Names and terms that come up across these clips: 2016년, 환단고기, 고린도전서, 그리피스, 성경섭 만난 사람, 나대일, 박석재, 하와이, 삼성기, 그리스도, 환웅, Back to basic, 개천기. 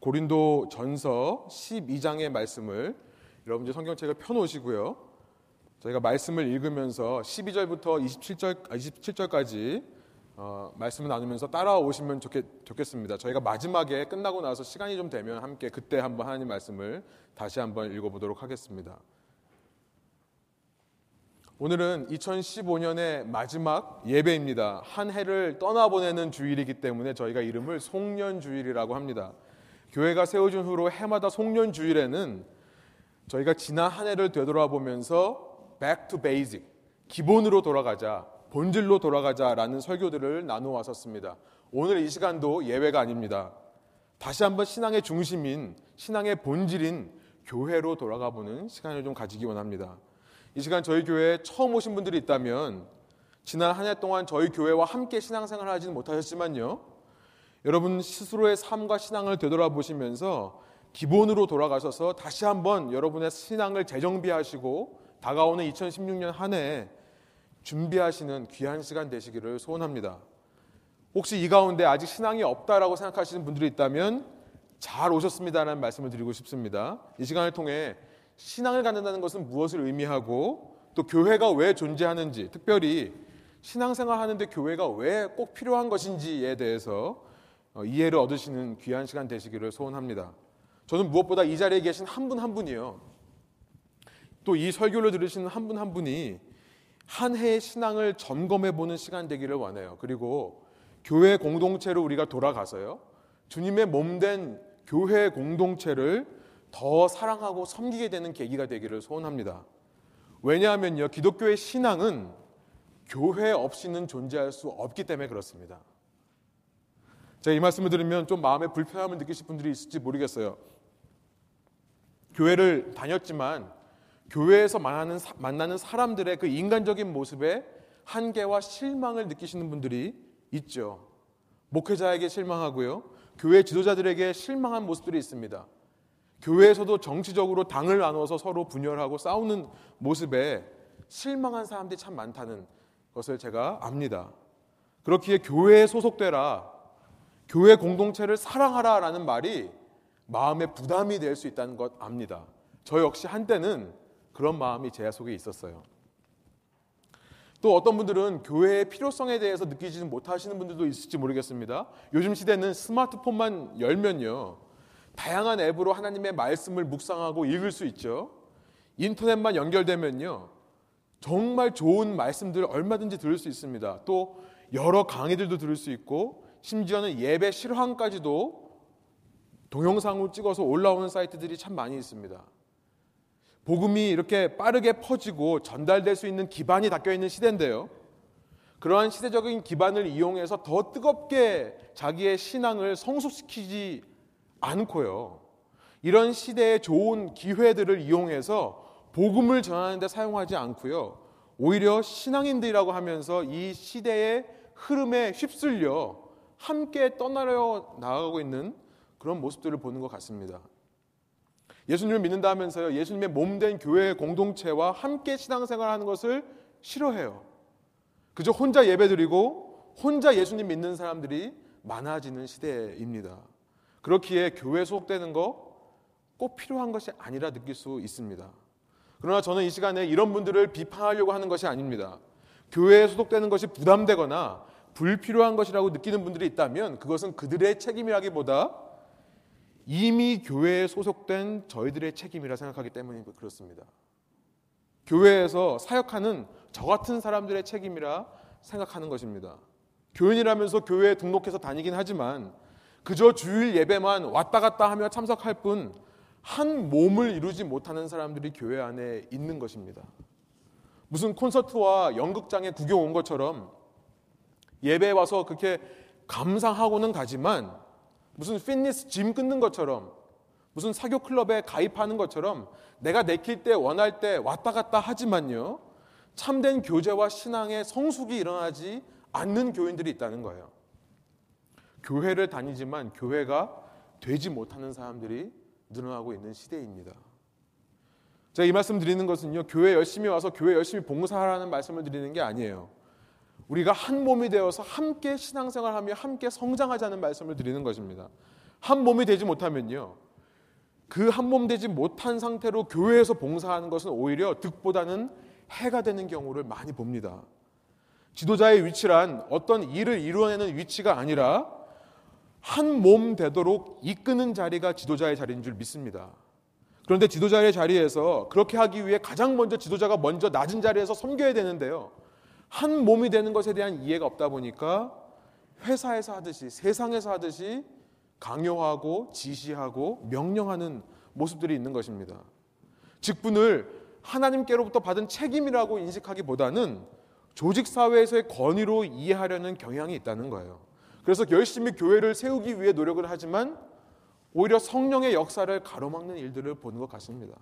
고린도전서 12장의 말씀을 여러분들 성경책을 펴놓으시고요. 저희가 말씀을 읽으면서 12절부터 27절까지 말씀을 나누면서 따라오시면 좋겠습니다. 저희가 마지막에 끝나고 나서 시간이 좀 되면 함께 그때 한번 하나님 말씀을 다시 한번 읽어보도록 하겠습니다. 오늘은 2015년의 마지막 예배입니다. 한 해를 떠나보내는 주일이기 때문에 저희가 이름을 송년주일이라고 합니다. 교회가 세워진 후로 해마다 송년주일에는 저희가 지난 한 해를 되돌아보면서 Back to basic, 기본으로 돌아가자, 본질로 돌아가자라는 설교들을 나누었었습니다. 오늘 이 시간도 예외가 아닙니다. 다시 한번 신앙의 중심인, 신앙의 본질인 교회로 돌아가보는 시간을 좀 가지기 원합니다. 이 시간 저희 교회에 처음 오신 분들이 있다면 지난 한 해 동안 저희 교회와 함께 신앙생활을 하지는 못하셨지만요, 여러분 스스로의 삶과 신앙을 되돌아보시면서 기본으로 돌아가셔서 다시 한번 여러분의 신앙을 재정비하시고 다가오는 2016년 한 해에 준비하시는 귀한 시간 되시기를 소원합니다. 혹시 이 가운데 아직 신앙이 없다라고 생각하시는 분들이 있다면 잘 오셨습니다라는 말씀을 드리고 싶습니다. 이 시간을 통해 신앙을 갖는다는 것은 무엇을 의미하고 또 교회가 왜 존재하는지, 특별히 신앙생활 하는데 교회가 왜 꼭 필요한 것인지에 대해서 이해를 얻으시는 귀한 시간 되시기를 소원합니다. 저는 무엇보다 이 자리에 계신 한 분 한 분이요, 또 이 설교를 들으시는 한 분 한 분이 한 해의 신앙을 점검해보는 시간 되기를 원해요. 그리고 교회 공동체로 우리가 돌아가서요, 주님의 몸된 교회 공동체를 더 사랑하고 섬기게 되는 계기가 되기를 소원합니다. 왜냐하면요, 기독교의 신앙은 교회 없이는 존재할 수 없기 때문에 그렇습니다. 제가 이 말씀을 들으면 좀 마음의 불편함을 느끼실 분들이 있을지 모르겠어요. 교회를 다녔지만 교회에서 만나는 사람들의 그 인간적인 모습에 한계와 실망을 느끼시는 분들이 있죠. 목회자에게 실망하고요, 교회 지도자들에게 실망한 모습들이 있습니다. 교회에서도 정치적으로 당을 나눠서 서로 분열하고 싸우는 모습에 실망한 사람들이 참 많다는 것을 제가 압니다. 그렇기에 교회에 소속되라, 교회 공동체를 사랑하라 라는 말이 마음의 부담이 될 수 있다는 것 압니다. 저 역시 한때는 그런 마음이 제 속에 있었어요. 또 어떤 분들은 교회의 필요성에 대해서 느끼지는 못하시는 분들도 있을지 모르겠습니다. 요즘 시대는 스마트폰만 열면요, 다양한 앱으로 하나님의 말씀을 묵상하고 읽을 수 있죠. 인터넷만 연결되면요, 정말 좋은 말씀들을 얼마든지 들을 수 있습니다. 또 여러 강의들도 들을 수 있고, 심지어는 예배 실황까지도 동영상으로 찍어서 올라오는 사이트들이 참 많이 있습니다. 복음이 이렇게 빠르게 퍼지고 전달될 수 있는 기반이 닦여있는 시대인데요, 그러한 시대적인 기반을 이용해서 더 뜨겁게 자기의 신앙을 성숙시키지 않고요, 이런 시대의 좋은 기회들을 이용해서 복음을 전하는 데 사용하지 않고요, 오히려 신앙인들이라고 하면서 이 시대의 흐름에 휩쓸려 함께 떠나려 나아가고 있는 그런 모습들을 보는 것 같습니다. 예수님을 믿는다 하면서요, 예수님의 몸된 교회의 공동체와 함께 신앙생활하는 것을 싫어해요. 그저 혼자 예배드리고 혼자 예수님 믿는 사람들이 많아지는 시대입니다. 그렇기에 교회에 소속되는 거 꼭 필요한 것이 아니라 느낄 수 있습니다. 그러나 저는 이 시간에 이런 분들을 비판하려고 하는 것이 아닙니다. 교회에 소속되는 것이 부담되거나 불필요한 것이라고 느끼는 분들이 있다면 그것은 그들의 책임이라기보다 이미 교회에 소속된 저희들의 책임이라 생각하기 때문에 그렇습니다. 교회에서 사역하는 저 같은 사람들의 책임이라 생각하는 것입니다. 교인이라면서 교회에 등록해서 다니긴 하지만 그저 주일 예배만 왔다 갔다 하며 참석할 뿐 한 몸을 이루지 못하는 사람들이 교회 안에 있는 것입니다. 무슨 콘서트와 연극장에 구경 온 것처럼 예배에 와서 그렇게 감상하고는 가지만, 무슨 피트니스 짐 끊는 것처럼, 무슨 사교 클럽에 가입하는 것처럼 내가 내킬 때 원할 때 왔다 갔다 하지만요, 참된 교제와 신앙의 성숙이 일어나지 않는 교인들이 있다는 거예요. 교회를 다니지만 교회가 되지 못하는 사람들이 늘어나고 있는 시대입니다. 제가 이 말씀 드리는 것은요, 교회 열심히 와서 교회 열심히 봉사하라는 말씀을 드리는 게 아니에요. 우리가 한 몸이 되어서 함께 신앙생활하며 함께 성장하자는 말씀을 드리는 것입니다. 한 몸이 되지 못하면요, 그 한 몸 되지 못한 상태로 교회에서 봉사하는 것은 오히려 득보다는 해가 되는 경우를 많이 봅니다. 지도자의 위치란 어떤 일을 이루어내는 위치가 아니라 한 몸 되도록 이끄는 자리가 지도자의 자리인 줄 믿습니다. 그런데 지도자의 자리에서 그렇게 하기 위해 가장 먼저 지도자가 먼저 낮은 자리에서 섬겨야 되는데요, 한 몸이 되는 것에 대한 이해가 없다 보니까 회사에서 하듯이, 세상에서 하듯이 강요하고 지시하고 명령하는 모습들이 있는 것입니다. 직분을 하나님께로부터 받은 책임이라고 인식하기보다는 조직사회에서의 권위로 이해하려는 경향이 있다는 거예요. 그래서 열심히 교회를 세우기 위해 노력을 하지만 오히려 성령의 역사를 가로막는 일들을 보는 것 같습니다.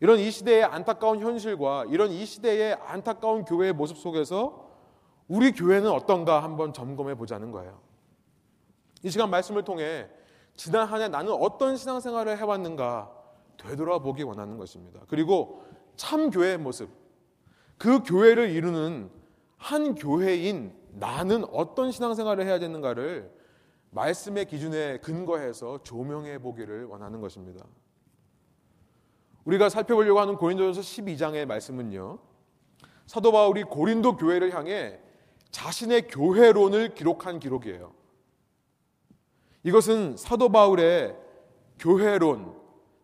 이런 이 시대의 안타까운 현실과 이런 이 시대의 안타까운 교회의 모습 속에서 우리 교회는 어떤가 한번 점검해 보자는 거예요. 이 시간 말씀을 통해 지난 한 해 나는 어떤 신앙생활을 해왔는가 되돌아보기 원하는 것입니다. 그리고 참 교회의 모습, 그 교회를 이루는 한 교회인 나는 어떤 신앙생활을 해야 되는가를 말씀의 기준에 근거해서 조명해 보기를 원하는 것입니다. 우리가 살펴보려고 하는 고린도전서 12장의 말씀은요, 사도 바울이 고린도 교회를 향해 자신의 교회론을 기록한 기록이에요. 이것은 사도 바울의 교회론,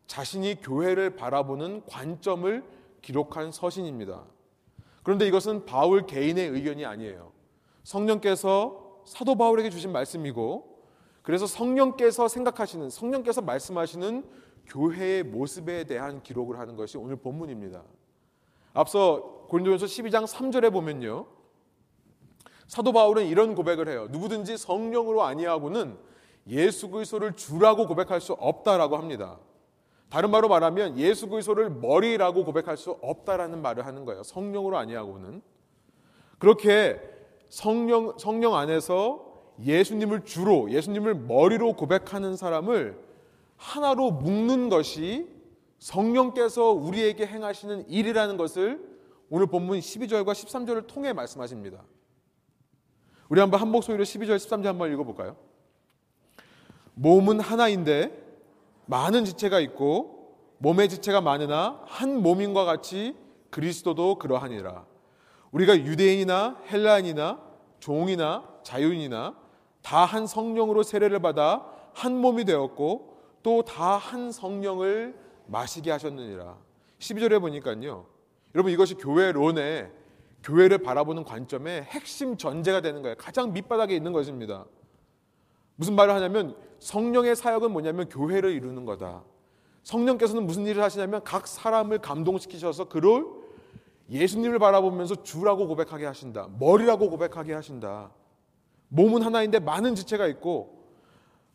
자신이 교회를 바라보는 관점을 기록한 서신입니다. 그런데 이것은 바울 개인의 의견이 아니에요. 성령께서 사도 바울에게 주신 말씀이고, 그래서 성령께서 생각하시는, 성령께서 말씀하시는 교회의 모습에 대한 기록을 하는 것이 오늘 본문입니다. 앞서 고린도전서 12장 3절에 보면요, 사도 바울은 이런 고백을 해요. 누구든지 성령으로 아니하고는 예수 그리스도를 주라고 고백할 수 없다라고 합니다. 다른 말로 말하면 예수 그리스도를 머리라고 고백할 수 없다라는 말을 하는 거예요. 성령으로 아니하고는. 그렇게 성령 안에서 예수님을 주로, 예수님을 머리로 고백하는 사람을 하나로 묶는 것이 성령께서 우리에게 행하시는 일이라는 것을 오늘 본문 12절과 13절을 통해 말씀하십니다. 우리 한번 한 목소리로 12절 13절 한번 읽어볼까요? 몸은 하나인데 많은 지체가 있고 몸의 지체가 많으나 한 몸인과 같이 그리스도도 그러하니라. 우리가 유대인이나 헬라인이나 종이나 자유인이나 다 한 성령으로 세례를 받아 한 몸이 되었고 또 다 한 성령을 마시게 하셨느니라. 12절에 보니까요, 여러분 이것이 교회론의, 교회를 바라보는 관점의 핵심 전제가 되는 거예요. 가장 밑바닥에 있는 것입니다. 무슨 말을 하냐면 성령의 사역은 뭐냐면 교회를 이루는 거다. 성령께서는 무슨 일을 하시냐면 각 사람을 감동시키셔서 그를 예수님을 바라보면서 주라고 고백하게 하신다, 머리라고 고백하게 하신다. 몸은 하나인데 많은 지체가 있고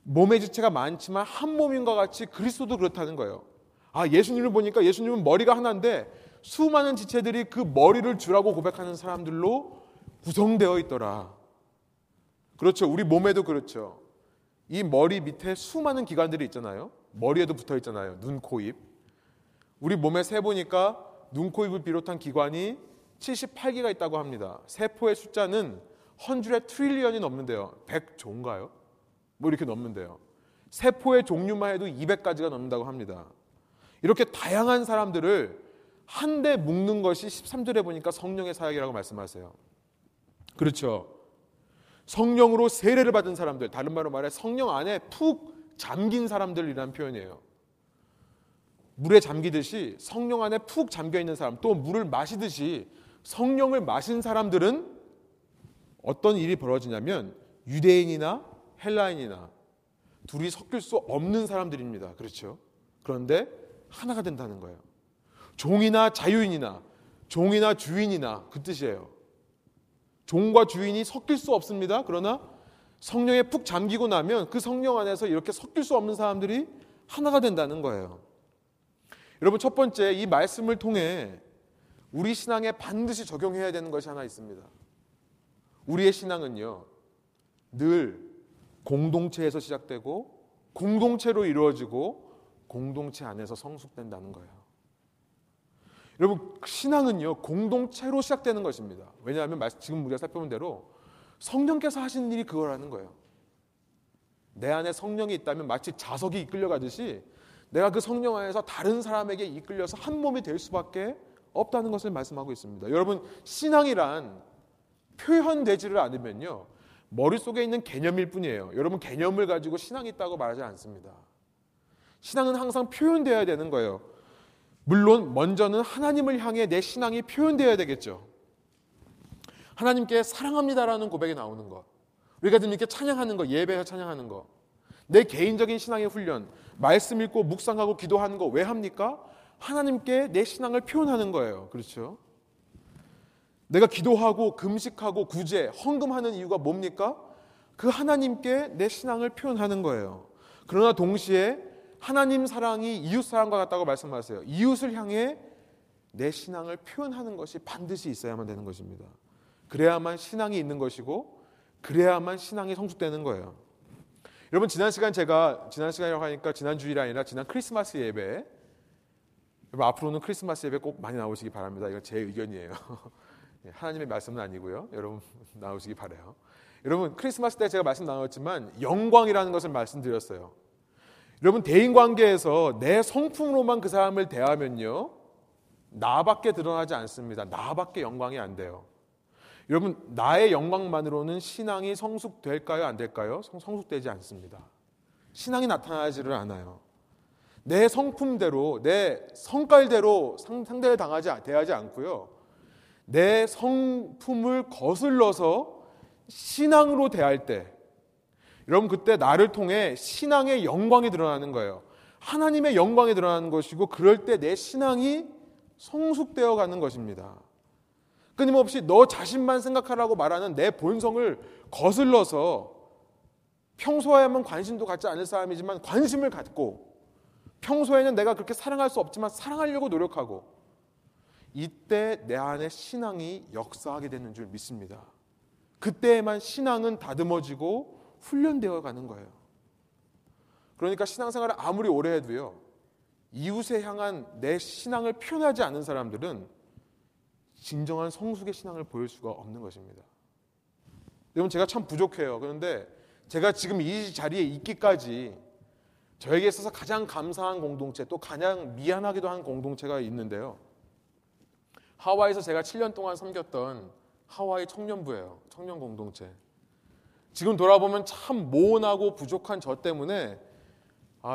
몸의 지체가 많지만 한 몸인과 같이 그리스도도 그렇다는 거예요. 아, 예수님을 보니까 예수님은 머리가 하나인데 수많은 지체들이 그 머리를 주라고 고백하는 사람들로 구성되어 있더라. 그렇죠. 우리 몸에도 그렇죠. 이 머리 밑에 수많은 기관들이 있잖아요. 머리에도 붙어 있잖아요. 눈, 코, 입. 우리 몸에 세보니까 눈, 코, 입을 비롯한 기관이 78개가 있다고 합니다. 세포의 숫자는 100 트릴리언이 넘는데요. 100조인가요? 뭐 이렇게 넘는데요. 세포의 종류만 해도 200가지가 넘는다고 합니다. 이렇게 다양한 사람들을 한데 묶는 것이 13절에 보니까 성령의 사역이라고 말씀하세요. 그렇죠. 성령으로 세례를 받은 사람들, 다른 말로 말해 성령 안에 푹 잠긴 사람들이라는 표현이에요. 물에 잠기듯이 성령 안에 푹 잠겨있는 사람, 또 물을 마시듯이 성령을 마신 사람들은 어떤 일이 벌어지냐면 유대인이나 헬라인이나 둘이 섞일 수 없는 사람들입니다. 그렇죠. 그런데 하나가 된다는 거예요. 종이나 자유인이나, 종이나 주인이나, 그 뜻이에요. 종과 주인이 섞일 수 없습니다. 그러나 성령에 푹 잠기고 나면 그 성령 안에서 이렇게 섞일 수 없는 사람들이 하나가 된다는 거예요. 여러분, 첫 번째, 이 말씀을 통해 우리 신앙에 반드시 적용해야 되는 것이 하나 있습니다. 우리의 신앙은요, 늘 공동체에서 시작되고 공동체로 이루어지고 공동체 안에서 성숙된다는 거예요. 여러분, 신앙은요, 공동체로 시작되는 것입니다. 왜냐하면 지금 우리가 살펴본 대로 성령께서 하시는 일이 그거라는 거예요. 내 안에 성령이 있다면 마치 자석이 이끌려가듯이 내가 그 성령 안에서 다른 사람에게 이끌려서 한 몸이 될 수밖에 없다는 것을 말씀하고 있습니다. 여러분, 신앙이란 표현되지를 않으면요, 머릿속에 있는 개념일 뿐이에요. 여러분, 개념을 가지고 신앙이 있다고 말하지 않습니다. 신앙은 항상 표현되어야 되는 거예요. 물론 먼저는 하나님을 향해 내 신앙이 표현되어야 되겠죠. 하나님께 사랑합니다라는 고백이 나오는 것, 우리가 지금 이렇게 찬양하는 것, 예배에서 찬양하는 것, 내 개인적인 신앙의 훈련, 말씀 읽고 묵상하고 기도하는 거 왜 합니까? 하나님께 내 신앙을 표현하는 거예요. 그렇죠? 내가 기도하고 금식하고 구제, 헌금하는 이유가 뭡니까? 그 하나님께 내 신앙을 표현하는 거예요. 그러나 동시에 하나님 사랑이 이웃 사랑과 같다고 말씀하세요. 이웃을 향해 내 신앙을 표현하는 것이 반드시 있어야만 되는 것입니다. 그래야만 신앙이 있는 것이고, 그래야만 신앙이 성숙되는 거예요. 여러분, 지난 시간이라고 하니까 지난 주일이 아니라 지난 크리스마스 예배, 여러분 앞으로는 크리스마스 예배 꼭 많이 나오시기 바랍니다. 이건 제 의견이에요. 하나님의 말씀은 아니고요. 여러분 나오시기 바라요. 여러분, 크리스마스 때 제가 말씀 나눴지만 영광이라는 것을 말씀드렸어요. 여러분, 대인관계에서 내 성품으로만 그 사람을 대하면요, 나밖에 드러나지 않습니다. 나밖에 영광이 안 돼요. 여러분, 나의 영광만으로는 신앙이 성숙될까요? 안 될까요? 성숙되지 않습니다. 신앙이 나타나지를 않아요. 내 성품대로, 내 성깔대로 상대를 대하지 않고요, 내 성품을 거슬러서 신앙으로 대할 때, 여러분, 그때 나를 통해 신앙의 영광이 드러나는 거예요. 하나님의 영광이 드러나는 것이고, 그럴 때 내 신앙이 성숙되어 가는 것입니다. 끊임없이 너 자신만 생각하라고 말하는 내 본성을 거슬러서 평소에만 관심도 갖지 않을 사람이지만 관심을 갖고, 평소에는 내가 그렇게 사랑할 수 없지만 사랑하려고 노력하고, 이때 내 안에 신앙이 역사하게 되는 줄 믿습니다. 그때에만 신앙은 다듬어지고 훈련되어 가는 거예요. 그러니까 신앙생활을 아무리 오래 해도요, 이웃에 향한 내 신앙을 표현하지 않은 사람들은 진정한 성숙의 신앙을 보일 수가 없는 것입니다. 여러분, 제가 참 부족해요. 그런데 제가 지금 이 자리에 있기까지 저에게 있어서 가장 감사한 공동체, 또 가장 미안하기도 한 공동체가 있는데요, 하와이에서 제가 7년 동안 섬겼던 하와이 청년부예요. 청년 공동체. 지금 돌아보면 참 모호하고 부족한 저 때문에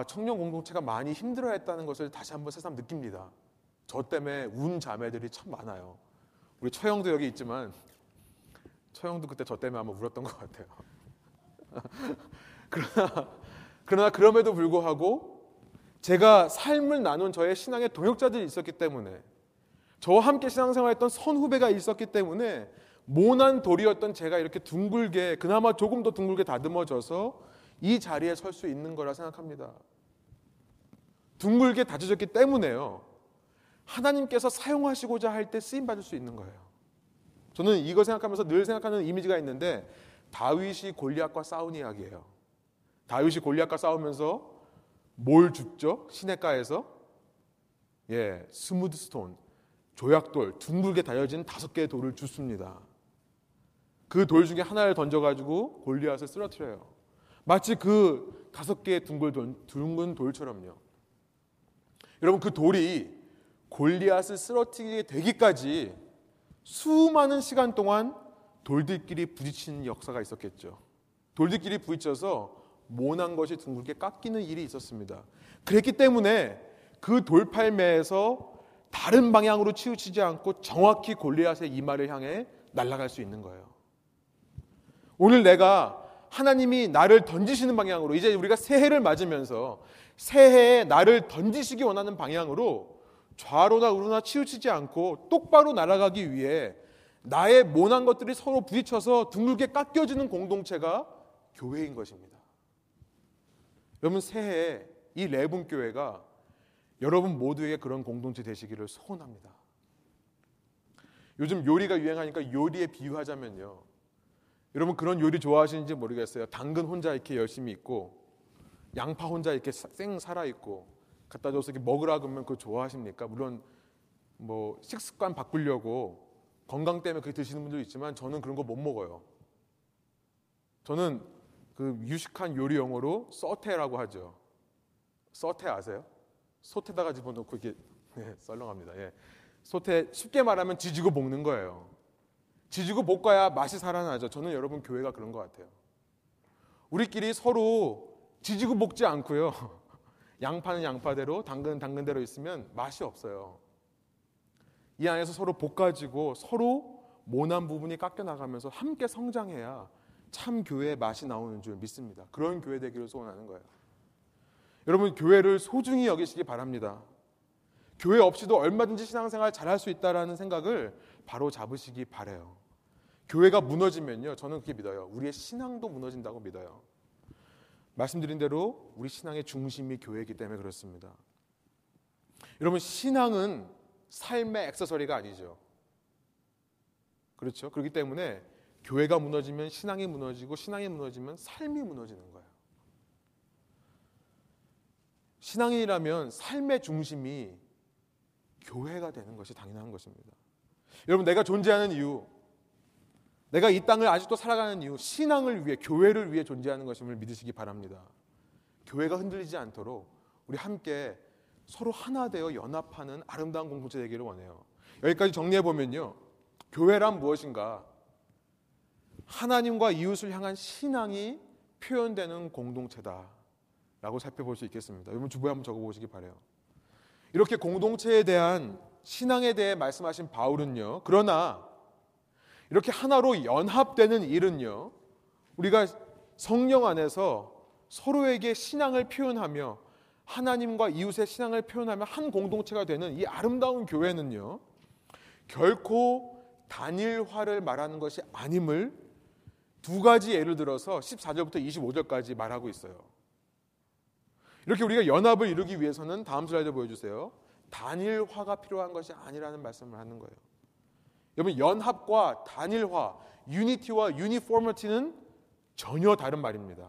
청년 공동체가 많이 힘들어했다는 것을 다시 한번 새삼 느낍니다. 저 때문에 운 자매들이 참 많아요. 우리 처형도 여기 있지만 처형도 그때 저 때문에 아마 울었던 것 같아요. 그러나 그럼에도 불구하고 제가 삶을 나눈 저의 신앙의 동역자들이 있었기 때문에, 저와 함께 신앙생활했던 선후배가 있었기 때문에, 모난 돌이었던 제가 이렇게 둥글게, 그나마 조금 더 둥글게 다듬어져서 이 자리에 설 수 있는 거라 생각합니다. 둥글게 다져졌기 때문에요, 하나님께서 사용하시고자 할 때 쓰임받을 수 있는 거예요. 저는 이거 생각하면서 늘 생각하는 이미지가 있는데, 다윗이 골리앗과 싸운 이야기예요. 다윗이 골리앗과 싸우면서 뭘 줍죠? 시냇가에서? 스무드 스톤, 조약돌, 둥글게 다져진 5개의 돌을 줍습니다. 그 돌 중에 하나를 던져가지고 골리앗을 쓰러뜨려요. 마치 그 5개의 둥근 돌처럼요. 여러분, 그 돌이 골리앗을 쓰러뜨리게 되기까지 수많은 시간 동안 돌들끼리 부딪히는 역사가 있었겠죠. 돌들끼리 부딪혀서 모난 것이 둥글게 깎이는 일이 있었습니다. 그랬기 때문에 그 돌팔매에서 다른 방향으로 치우치지 않고 정확히 골리앗의 이마를 향해 날아갈 수 있는 거예요. 오늘 내가 하나님이 나를 던지시는 방향으로, 이제 우리가 새해를 맞으면서 새해에 나를 던지시기 원하는 방향으로 좌로나 우로나 치우치지 않고 똑바로 날아가기 위해 나의 모난 것들이 서로 부딪혀서 둥글게 깎여지는 공동체가 교회인 것입니다. 여러분, 새해에 이 레분교회가 여러분 모두에게 그런 공동체 되시기를 소원합니다. 요즘 요리가 유행하니까 요리에 비유하자면요, 여러분 그런 요리 좋아하시는지 모르겠어요. 당근 혼자 이렇게 열심히 있고, 양파 혼자 이렇게 생 살아있고 갖다 줘서 이렇게 먹으라 그러면 그거 좋아하십니까? 물론 뭐 식습관 바꾸려고 건강 때문에 그렇게 드시는 분들도 있지만, 저는 그런 거 못 먹어요. 저는 그 유식한 요리 용어로 서태라고 하죠. 서태 아세요? 솥에다가 집어넣고 이렇게 네, 썰렁합니다. 예. 솥에 쉽게 말하면 지지고 볶는 거예요. 지지고 볶아야 맛이 살아나죠. 저는 여러분 교회가 그런 것 같아요. 우리끼리 서로 지지고 볶지 않고요. 양파는 양파대로, 당근은 당근대로 있으면 맛이 없어요. 이 안에서 서로 볶아지고 서로 모난 부분이 깎여나가면서 함께 성장해야 참 교회의 맛이 나오는 줄 믿습니다. 그런 교회 되기를 소원하는 거예요. 여러분 교회를 소중히 여기시기 바랍니다. 교회 없이도 얼마든지 신앙생활 잘할 수 있다는 생각을 바로 잡으시기 바라요. 교회가 무너지면요, 저는 그렇게 믿어요. 우리의 신앙도 무너진다고 믿어요. 말씀드린 대로 우리 신앙의 중심이 교회이기 때문에 그렇습니다. 여러분 신앙은 삶의 액세서리가 아니죠. 그렇죠? 그렇기 때문에 교회가 무너지면 신앙이 무너지고 신앙이 무너지면 삶이 무너지는 거예요. 신앙인이라면 삶의 중심이 교회가 되는 것이 당연한 것입니다. 여러분 내가 존재하는 이유, 내가 이 땅을 아직도 살아가는 이유, 신앙을 위해, 교회를 위해 존재하는 것임을 믿으시기 바랍니다. 교회가 흔들리지 않도록 우리 함께 서로 하나 되어 연합하는 아름다운 공동체 되기를 원해요. 여기까지 정리해보면요, 교회란 무엇인가? 하나님과 이웃을 향한 신앙이 표현되는 공동체다 라고 살펴볼 수 있겠습니다. 여러분 주보에 한번 적어보시기 바래요. 이렇게 공동체에 대한 신앙에 대해 말씀하신 바울은요, 그러나 이렇게 하나로 연합되는 일은요, 우리가 성령 안에서 서로에게 신앙을 표현하며 하나님과 이웃의 신앙을 표현하며 한 공동체가 되는 이 아름다운 교회는요, 결코 단일화를 말하는 것이 아님을 두 가지 예를 들어서 14절부터 25절까지 말하고 있어요. 이렇게 우리가 연합을 이루기 위해서는, 다음 슬라이드 보여주세요, 단일화가 필요한 것이 아니라는 말씀을 하는 거예요. 여러분 연합과 단일화, 유니티와 유니포머티는 전혀 다른 말입니다.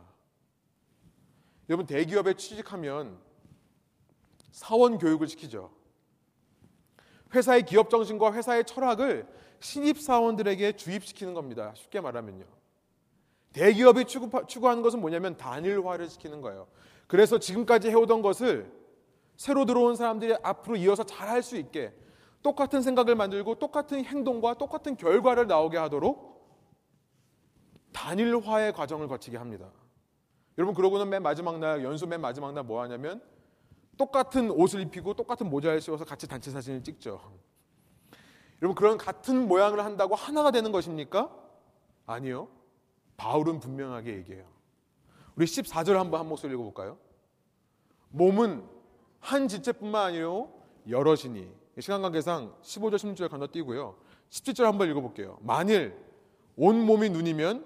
여러분 대기업에 취직하면 사원 교육을 시키죠. 회사의 기업 정신과 회사의 철학을 신입사원들에게 주입시키는 겁니다. 쉽게 말하면요, 대기업이 추구하는 것은 뭐냐면 단일화를 시키는 거예요. 그래서 지금까지 해오던 것을 새로 들어온 사람들이 앞으로 이어서 잘할 수 있게 똑같은 생각을 만들고 똑같은 행동과 똑같은 결과를 나오게 하도록 단일화의 과정을 거치게 합니다. 여러분 그러고는 맨 마지막 날, 연수 맨 마지막 날 뭐 하냐면 똑같은 옷을 입히고 똑같은 모자를 씌워서 같이 단체 사진을 찍죠. 여러분 그런 같은 모양을 한다고 하나가 되는 것입니까? 아니요. 바울은 분명하게 얘기해요. 우리 14절 한번 한 목소리 읽어볼까요? 몸은 한 지체뿐만 아니요 여럿이니. 시간 관계상 15절 16절 건너뛰고요, 17절 한번 읽어볼게요. 만일 온 몸이 눈이면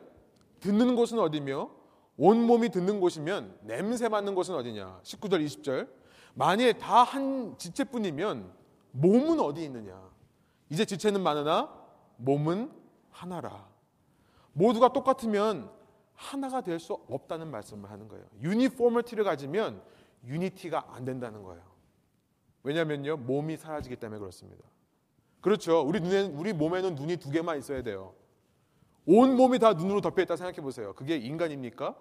듣는 곳은 어디며, 온 몸이 듣는 곳이면 냄새 맡는 곳은 어디냐. 19절 20절 만일 다 한 지체뿐이면 몸은 어디 있느냐. 이제 지체는 많으나 몸은 하나라. 모두가 똑같으면 하나가 될 수 없다는 말씀을 하는 거예요. 유니포머티를 가지면 유니티가 안 된다는 거예요. 왜냐면요, 몸이 사라지기 때문에 그렇습니다. 그렇죠. 우리 몸에는 눈이 두 개만 있어야 돼요. 온 몸이 다 눈으로 덮여있다 생각해 보세요. 그게 인간입니까?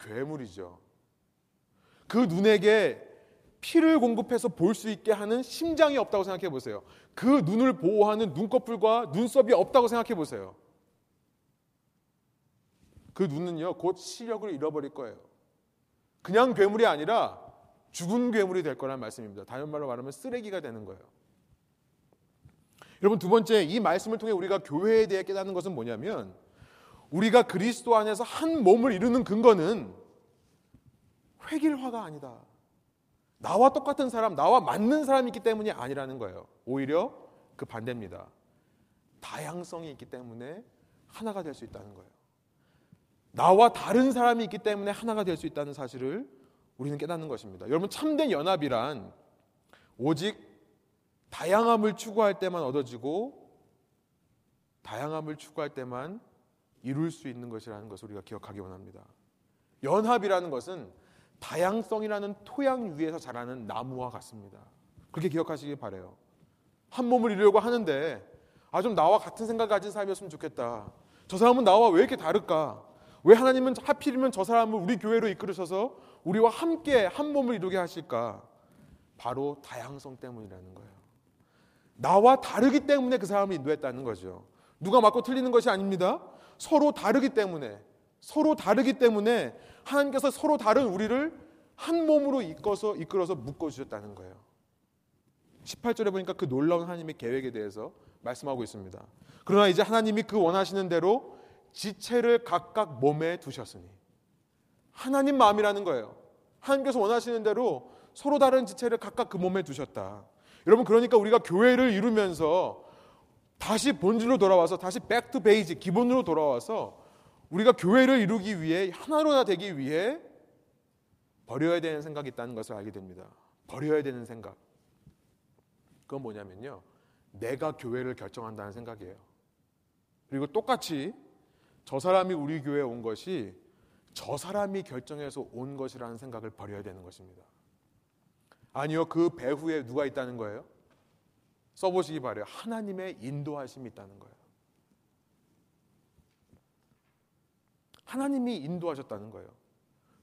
괴물이죠. 그 눈에게 피를 공급해서 볼 수 있게 하는 심장이 없다고 생각해 보세요. 그 눈을 보호하는 눈꺼풀과 눈썹이 없다고 생각해 보세요. 그 눈은요 곧 시력을 잃어버릴 거예요. 그냥 괴물이 아니라 죽은 괴물이 될 거란 말씀입니다. 다른 말로 말하면 쓰레기가 되는 거예요. 여러분 두 번째, 이 말씀을 통해 우리가 교회에 대해 깨닫는 것은 뭐냐면, 우리가 그리스도 안에서 한 몸을 이루는 근거는 획일화가 아니다, 나와 똑같은 사람, 나와 맞는 사람이 있기 때문이 아니라는 거예요. 오히려 그 반대입니다. 다양성이 있기 때문에 하나가 될 수 있다는 거예요. 나와 다른 사람이 있기 때문에 하나가 될 수 있다는 사실을 우리는 깨닫는 것입니다. 여러분 참된 연합이란 오직 다양함을 추구할 때만 얻어지고 다양함을 추구할 때만 이룰 수 있는 것이라는 것을 우리가 기억하기 원합니다. 연합이라는 것은 다양성이라는 토양 위에서 자라는 나무와 같습니다. 그렇게 기억하시길 바라요. 한 몸을 이루려고 하는데 좀 나와 같은 생각 가진 사람이었으면 좋겠다, 저 사람은 나와 왜 이렇게 다를까, 왜 하나님은 하필이면 저 사람을 우리 교회로 이끌으셔서 우리와 함께 한 몸을 이루게 하실까? 바로 다양성 때문이라는 거예요. 나와 다르기 때문에 그 사람을 인도했다는 거죠. 누가 맞고 틀리는 것이 아닙니다. 서로 다르기 때문에 하나님께서 서로 다른 우리를 한 몸으로 이끌어서 묶어주셨다는 거예요. 18절에 보니까 그 놀라운 하나님의 계획에 대해서 말씀하고 있습니다. 그러나 이제 하나님이 그 원하시는 대로 지체를 각각 몸에 두셨으니, 하나님 마음이라는 거예요. 하나님께서 원하시는 대로 서로 다른 지체를 각각 그 몸에 두셨다. 여러분, 그러니까 우리가 교회를 이루면서 다시 본질로 돌아와서, 다시 back to basic, 기본으로 돌아와서 우리가 교회를 이루기 위해, 하나로 다 되기 위해 버려야 되는 생각이 있다는 것을 알게 됩니다. 버려야 되는 생각, 그건 뭐냐면요, 내가 교회를 결정한다는 생각이에요. 그리고 똑같이 저 사람이 우리 교회에 온 것이 저 사람이 결정해서 온 것이라는 생각을 버려야 되는 것입니다. 아니요, 그 배후에 누가 있다는 거예요? 써보시기 바래요. 하나님의 인도하심이 있다는 거예요. 하나님이 인도하셨다는 거예요.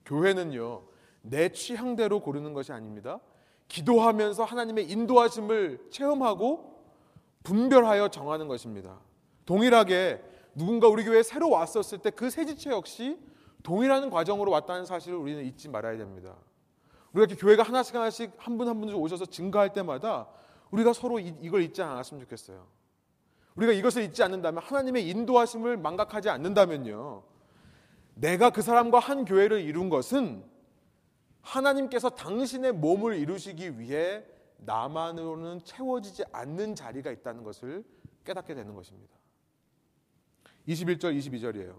교회는요, 내 취향대로 고르는 것이 아닙니다. 기도하면서 하나님의 인도하심을 체험하고 분별하여 정하는 것입니다. 동일하게 누군가 우리 교회에 새로 왔었을 때 그 새 지체 역시 동일한 과정으로 왔다는 사실을 우리는 잊지 말아야 됩니다. 우리가 이렇게 교회가 하나씩 하나씩 한 분 한 분씩 오셔서 증가할 때마다 우리가 서로 이걸 잊지 않았으면 좋겠어요. 우리가 이것을 잊지 않는다면, 하나님의 인도하심을 망각하지 않는다면요, 내가 그 사람과 한 교회를 이룬 것은 하나님께서 당신의 몸을 이루시기 위해 나만으로는 채워지지 않는 자리가 있다는 것을 깨닫게 되는 것입니다. 21절, 22절이에요.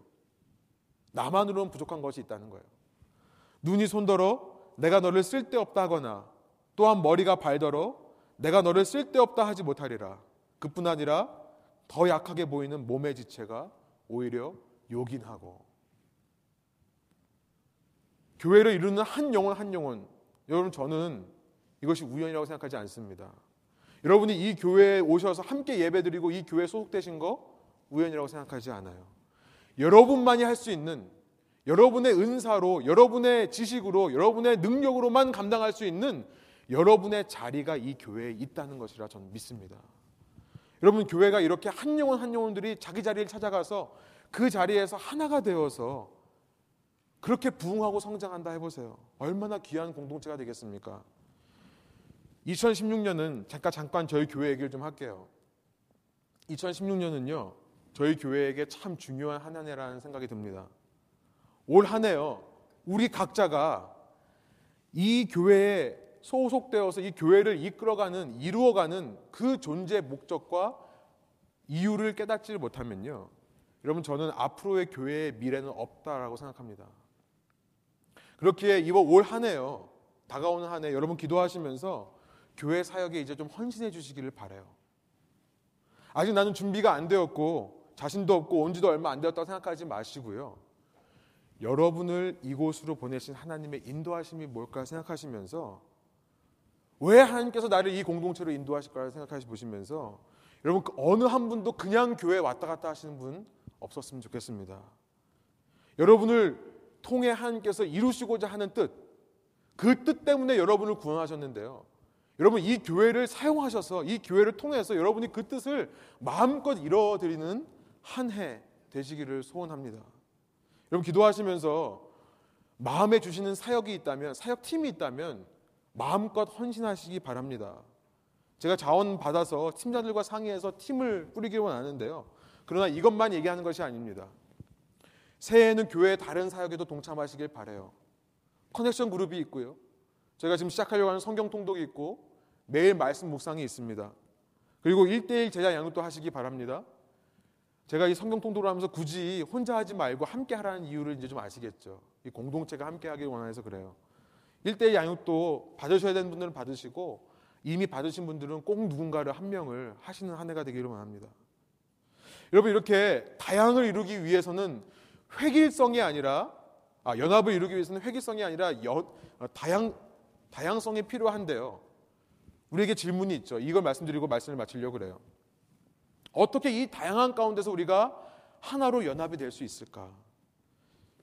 나만으로는 부족한 것이 있다는 거예요. 눈이 손더러 내가 너를 쓸데없다 하거나, 또한 머리가 발더러 내가 너를 쓸데없다 하지 못하리라. 그뿐 아니라 더 약하게 보이는 몸의 지체가 오히려 요긴하고. 교회를 이루는 한 영혼 한 영혼, 여러분, 저는 이것이 우연이라고 생각하지 않습니다. 여러분이 이 교회에 오셔서 함께 예배드리고 이 교회에 소속되신 거 우연이라고 생각하지 않아요. 여러분만이 할 수 있는, 여러분의 은사로, 여러분의 지식으로, 여러분의 능력으로만 감당할 수 있는 여러분의 자리가 이 교회에 있다는 것이라 저는 믿습니다. 여러분, 교회가 이렇게 한 영혼 한 영혼들이 자기 자리를 찾아가서 그 자리에서 하나가 되어서 그렇게 부흥하고 성장한다 해보세요. 얼마나 귀한 공동체가 되겠습니까? 2016년은 잠깐 저희 교회 얘기를 좀 할게요. 2016년은요 저희 교회에게 참 중요한 한 해라는 생각이 듭니다. 올 한 해요, 우리 각자가 이 교회에 소속되어서 이 교회를 이끌어가는, 이루어가는 그 존재의 목적과 이유를 깨닫지 못하면요, 여러분, 저는 앞으로의 교회의 미래는 없다라고 생각합니다. 그렇기에 이번 올 한 해요, 다가오는 한 해, 여러분 기도하시면서 교회 사역에 이제 좀 헌신해 주시기를 바라요. 아직 나는 준비가 안 되었고 자신도 없고 온 지도 얼마 안 되었다고 생각하지 마시고요, 여러분을 이곳으로 보내신 하나님의 인도하심이 뭘까 생각하시면서, 왜 하나님께서 나를 이 공동체로 인도하실까를 생각해 보시면서, 여러분, 어느 한 분도 그냥 교회에 왔다 갔다 하시는 분 없었으면 좋겠습니다. 여러분을 통해 하나님께서 이루시고자 하는 뜻, 그 뜻 때문에 여러분을 구원하셨는데요, 여러분, 이 교회를 사용하셔서, 이 교회를 통해서 여러분이 그 뜻을 마음껏 이뤄드리는 한 해 되시기를 소원합니다. 여러분, 기도하시면서 마음에 주시는 사역이 있다면, 사역팀이 있다면 마음껏 헌신하시기 바랍니다. 제가 자원 받아서 팀장들과 상의해서 팀을 꾸리기로 하는데요, 그러나 이것만 얘기하는 것이 아닙니다. 새해에는 교회의 다른 사역에도 동참하시길 바라요. 커넥션 그룹이 있고요, 제가 지금 시작하려고 하는 성경통독이 있고, 매일 말씀 묵상이 있습니다. 그리고 1:1 제자 양육도 하시기 바랍니다. 제가 이 성경통독을 하면서 굳이 혼자 하지 말고 함께 하라는 이유를 이제 좀 아시겠죠. 이 공동체가 함께 하길 원해서 그래요. 1:1 양육도 받으셔야 되는 분들은 받으시고, 이미 받으신 분들은 꼭 누군가를 한 명을 하시는 한 해가 되기를 원합니다. 여러분, 이렇게 다양을 이루기 위해서는 연합을 이루기 위해서는 획일성이 아니라 다양성이 필요한데요, 우리에게 질문이 있죠. 이걸 말씀드리고 말씀을 마치려고 그래요. 어떻게 이 다양한 가운데서 우리가 하나로 연합이 될 수 있을까?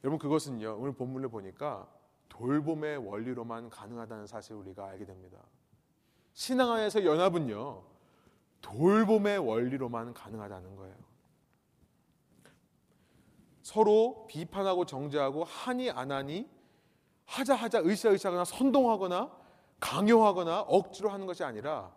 여러분, 그것은요, 오늘 본문을 보니까 돌봄의 원리로만 가능하다는 사실을 우리가 알게 됩니다. 신앙하에서 연합은요, 돌봄의 원리로만 가능하다는 거예요. 서로 비판하고 정죄하고 하니 안 하니, 하자 으쌰으쌰하거나 선동하거나 강요하거나 억지로 하는 것이 아니라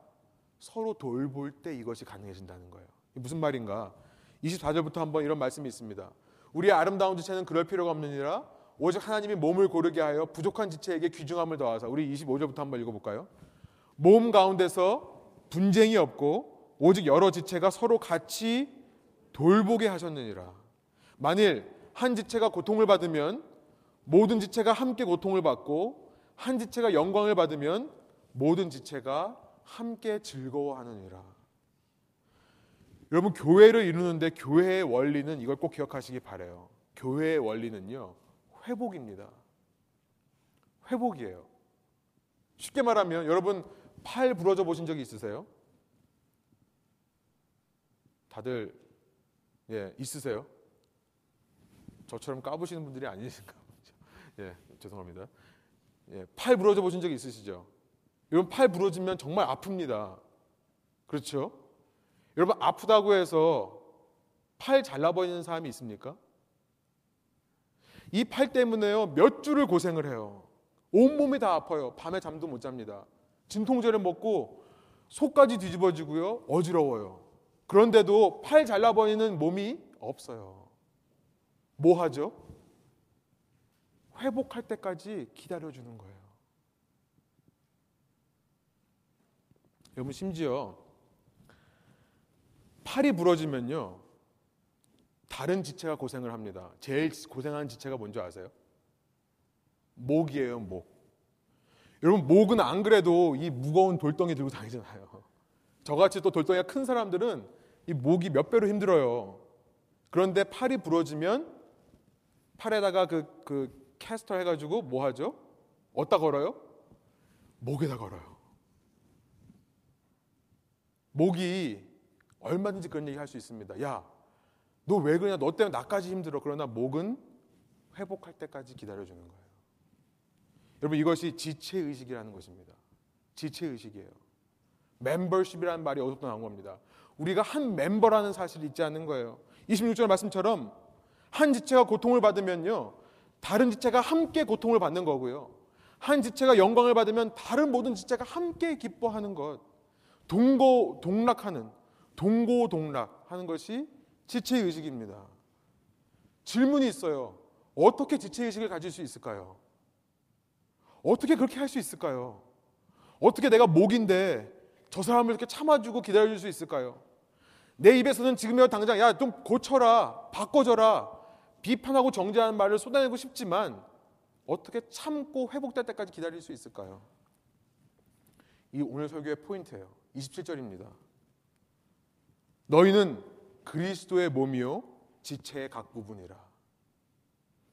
서로 돌볼 때 이것이 가능해진다는 거예요. 무슨 말인가? 24절부터 한번 이런 말씀이 있습니다. 우리의 아름다운 지체는 그럴 필요가 없느니라 오직 하나님이 몸을 고르게 하여 부족한 지체에게 귀중함을 더하사. 우리 25절부터 한번 읽어볼까요? 몸 가운데서 분쟁이 없고 오직 여러 지체가 서로 같이 돌보게 하셨느니라. 만일 한 지체가 고통을 받으면 모든 지체가 함께 고통을 받고 한 지체가 영광을 받으면 모든 지체가 함께 즐거워하느니라. 여러분, 교회를 이루는데 교회의 원리는, 이걸 꼭 기억하시기 바라요. 교회의 원리는요, 회복입니다. 회복이에요. 쉽게 말하면, 여러분 팔 부러져 보신 적이 있으세요? 다들 예, 있으세요? 저처럼 까부시는 분들이 아니신가 보죠. 예, 죄송합니다. 예, 팔 부러져 보신 적이 있으시죠? 여러분, 팔 부러지면 정말 아픕니다. 그렇죠? 여러분, 아프다고 해서 팔 잘라버리는 사람이 있습니까? 이 팔 때문에요, 몇 주를 고생을 해요. 온몸이 다 아파요. 밤에 잠도 못 잡니다. 진통제를 먹고 속까지 뒤집어지고요, 어지러워요. 그런데도 팔 잘라버리는 몸이 없어요. 뭐 하죠? 회복할 때까지 기다려주는 거예요. 여러분, 심지어 팔이 부러지면요, 다른 지체가 고생을 합니다. 제일 고생하는 지체가 뭔지 아세요? 목이에요, 목. 여러분, 목은 안 그래도 이 무거운 돌덩이 들고 다니잖아요. 저같이 또 돌덩이가 큰 사람들은 이 목이 몇 배로 힘들어요. 그런데 팔이 부러지면 팔에다가 그 캐스터 해가지고 뭐 하죠? 어디다 걸어요? 목에다 걸어요. 목이 얼마든지 그런 얘기 할 수 있습니다. 야, 너 왜 그러냐? 너 때문에 나까지 힘들어. 그러나 목은 회복할 때까지 기다려주는 거예요. 여러분, 이것이 지체의식이라는 것입니다. 지체의식이에요. 멤버십이라는 말이 어디서 나온 겁니다. 우리가 한 멤버라는 사실이 있지 않는 거예요. 26절 말씀처럼 한 지체가 고통을 받으면요, 다른 지체가 함께 고통을 받는 거고요, 한 지체가 영광을 받으면 다른 모든 지체가 함께 기뻐하는 것, 동고동락하는 것이 지체의식입니다. 질문이 있어요. 어떻게 지체의식을 가질 수 있을까요? 어떻게 그렇게 할 수 있을까요? 어떻게 내가 목인데 저 사람을 이렇게 참아주고 기다려줄 수 있을까요? 내 입에서는 지금이라도 당장 야, 좀 고쳐라, 바꿔줘라, 비판하고 정죄하는 말을 쏟아내고 싶지만 어떻게 참고 회복될 때까지 기다릴 수 있을까요? 이 오늘 설교의 포인트예요. 27절입니다. 너희는 그리스도의 몸이요 지체의 각부분이라.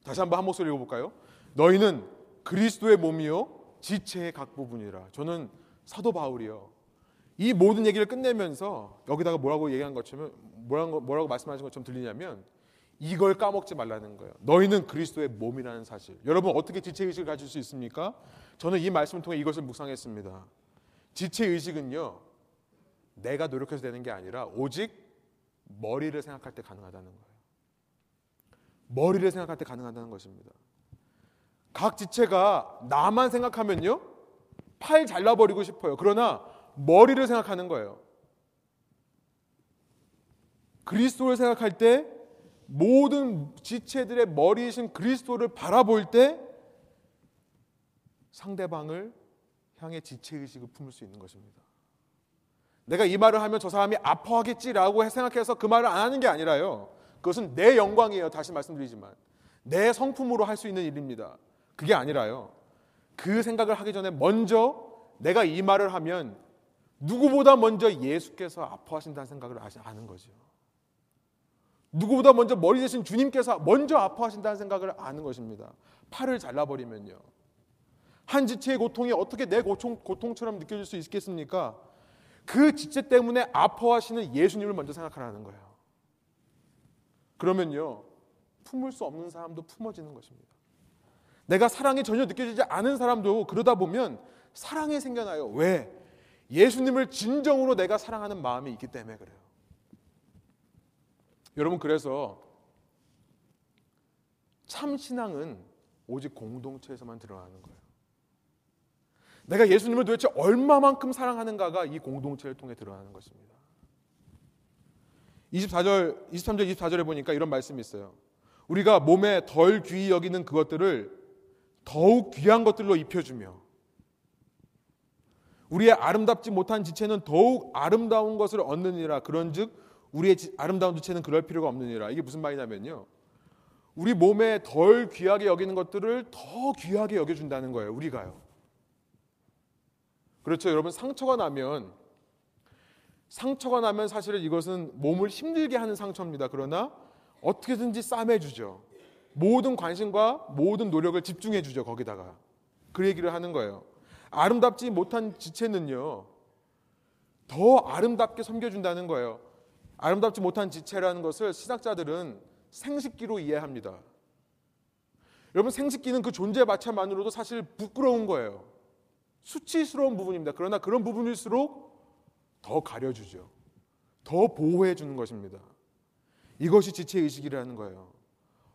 다시 한번 한 목소리 읽어볼까요? 너희는 그리스도의 몸이요 지체의 각부분이라. 저는 사도 바울이요, 이 모든 얘기를 끝내면서 여기다가 뭐라고 얘기한 것처럼, 뭐라고 말씀하신 것처럼 들리냐면 이걸 까먹지 말라는 거예요. 너희는 그리스도의 몸이라는 사실. 여러분, 어떻게 지체의식을 가질 수 있습니까? 저는 이 말씀을 통해 이것을 묵상했습니다. 지체의식은요, 내가 노력해서 되는 게 아니라 오직 머리를 생각할 때 가능하다는 거예요. 머리를 생각할 때 가능하다는 것입니다. 각 지체가 나만 생각하면요, 팔 잘라버리고 싶어요. 그러나 머리를 생각하는 거예요. 그리스도를 생각할 때, 모든 지체들의 머리이신 그리스도를 바라볼 때 상대방을 향해 지체의식을 품을 수 있는 것입니다. 내가 이 말을 하면 저 사람이 아파하겠지라고 생각해서 그 말을 안 하는 게 아니라요, 그것은 내 영광이에요. 다시 말씀드리지만 내 성품으로 할 수 있는 일입니다. 그게 아니라요, 그 생각을 하기 전에 먼저 내가 이 말을 하면 누구보다 먼저 예수께서 아파하신다는 생각을 아는 거죠. 누구보다 먼저 머리 대신 주님께서 먼저 아파하신다는 생각을 아는 것입니다. 팔을 잘라버리면요, 한 지체의 고통이 어떻게 내 고통처럼 느껴질 수 있겠습니까? 그 지체 때문에 아파하시는 예수님을 먼저 생각하라는 거예요. 그러면요, 품을 수 없는 사람도 품어지는 것입니다. 내가 사랑이 전혀 느껴지지 않은 사람도 그러다 보면 사랑이 생겨나요. 왜? 예수님을 진정으로 내가 사랑하는 마음이 있기 때문에 그래요. 여러분, 그래서 참 신앙은 오직 공동체에서만 드러나는 거예요. 내가 예수님을 도대체 얼마만큼 사랑하는가가 이 공동체를 통해 드러나는 것입니다. 23절 24절에 보니까 이런 말씀이 있어요. 우리가 몸에 덜 귀히 여기는 그것들을 더욱 귀한 것들로 입혀주며 우리의 아름답지 못한 지체는 더욱 아름다운 것을 얻느니라. 그런즉 우리의 아름다운 지체는 그럴 필요가 없느니라. 이게 무슨 말이냐면요, 우리 몸에 덜 귀하게 여기는 것들을 더 귀하게 여겨준다는 거예요. 우리가요. 그렇죠, 여러분. 상처가 나면 사실은 이것은 몸을 힘들게 하는 상처입니다. 그러나 어떻게든지 싸매주죠. 모든 관심과 모든 노력을 집중해주죠. 거기다가 그 얘기를 하는 거예요. 아름답지 못한 지체는요, 더 아름답게 섬겨준다는 거예요. 아름답지 못한 지체라는 것을 신학자들은 생식기로 이해합니다. 여러분, 생식기는 그 존재 자체만으로도 사실 부끄러운 거예요. 수치스러운 부분입니다. 그러나 그런 부분일수록 더 가려주죠. 더 보호해주는 것입니다. 이것이 지체의식이라는 거예요.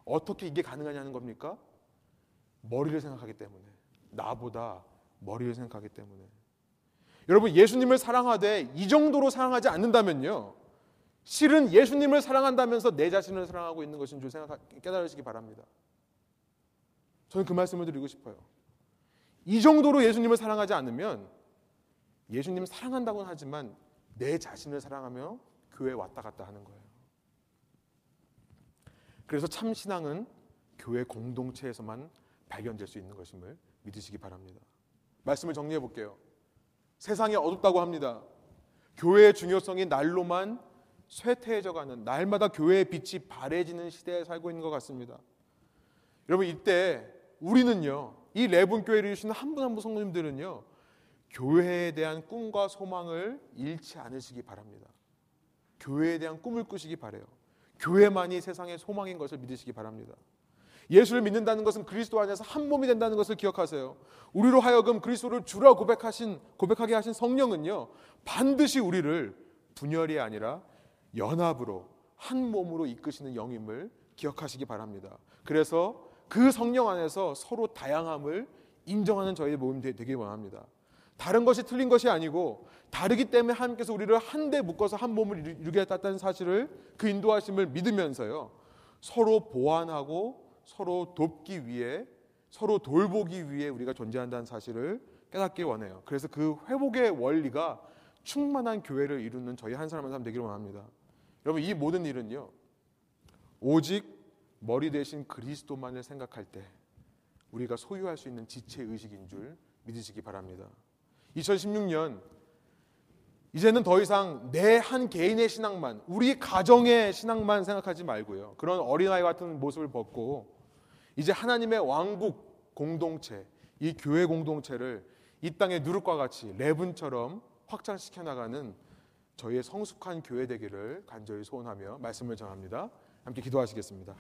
어떻게 이게 가능하냐는 겁니까? 머리를 생각하기 때문에, 나보다 머리를 생각하기 때문에. 여러분, 예수님을 사랑하되 이 정도로 사랑하지 않는다면요, 실은 예수님을 사랑한다면서 내 자신을 사랑하고 있는 것인 줄 깨달으시기 바랍니다. 저는 그 말씀을 드리고 싶어요. 이 정도로 예수님을 사랑하지 않으면 예수님을 사랑한다고는 하지만 내 자신을 사랑하며 교회에 왔다 갔다 하는 거예요. 그래서 참 신앙은 교회 공동체에서만 발견될 수 있는 것임을 믿으시기 바랍니다. 말씀을 정리해 볼게요. 세상이 어둡다고 합니다. 교회의 중요성이 날로만 쇠퇴해져가는, 날마다 교회의 빛이 바래지는 시대에 살고 있는 것 같습니다. 여러분, 이때 우리는요, 이 레분교회를 이루시는 한 분 한 분 성도님들은요, 교회에 대한 꿈과 소망을 잃지 않으시기 바랍니다. 교회에 대한 꿈을 꾸시기 바래요. 교회만이 세상의 소망인 것을 믿으시기 바랍니다. 예수를 믿는다는 것은 그리스도 안에서 한 몸이 된다는 것을 기억하세요. 우리로 하여금 그리스도를 주라 고백하게 하신 성령은요, 반드시 우리를 분열이 아니라 연합으로 한 몸으로 이끄시는 영임을 기억하시기 바랍니다. 그래서 그 성령 안에서 서로 다양함을 인정하는 저희의 모임이 되길 원합니다. 다른 것이 틀린 것이 아니고 다르기 때문에 하나님께서 우리를 한데 묶어서 한 몸을 이루게 했다는 사실을, 그 인도하심을 믿으면서요, 서로 보완하고 서로 돕기 위해, 서로 돌보기 위해 우리가 존재한다는 사실을 깨닫길 원해요. 그래서 그 회복의 원리가 충만한 교회를 이루는 저희 한 사람 한 사람 되길 원합니다. 여러분, 이 모든 일은요, 오직 머리 대신 그리스도만을 생각할 때 우리가 소유할 수 있는 지체의식인 줄 믿으시기 바랍니다. 2016년, 이제는 더 이상 내 한 개인의 신앙만, 우리 가정의 신앙만 생각하지 말고요, 그런 어린아이 같은 모습을 벗고 이제 하나님의 왕국 공동체, 이 교회 공동체를 이 땅의 누룩과 같이 레분처럼 확장시켜 나가는 저희의 성숙한 교회 되기를 간절히 소원하며 말씀을 전합니다. 함께 기도하시겠습니다.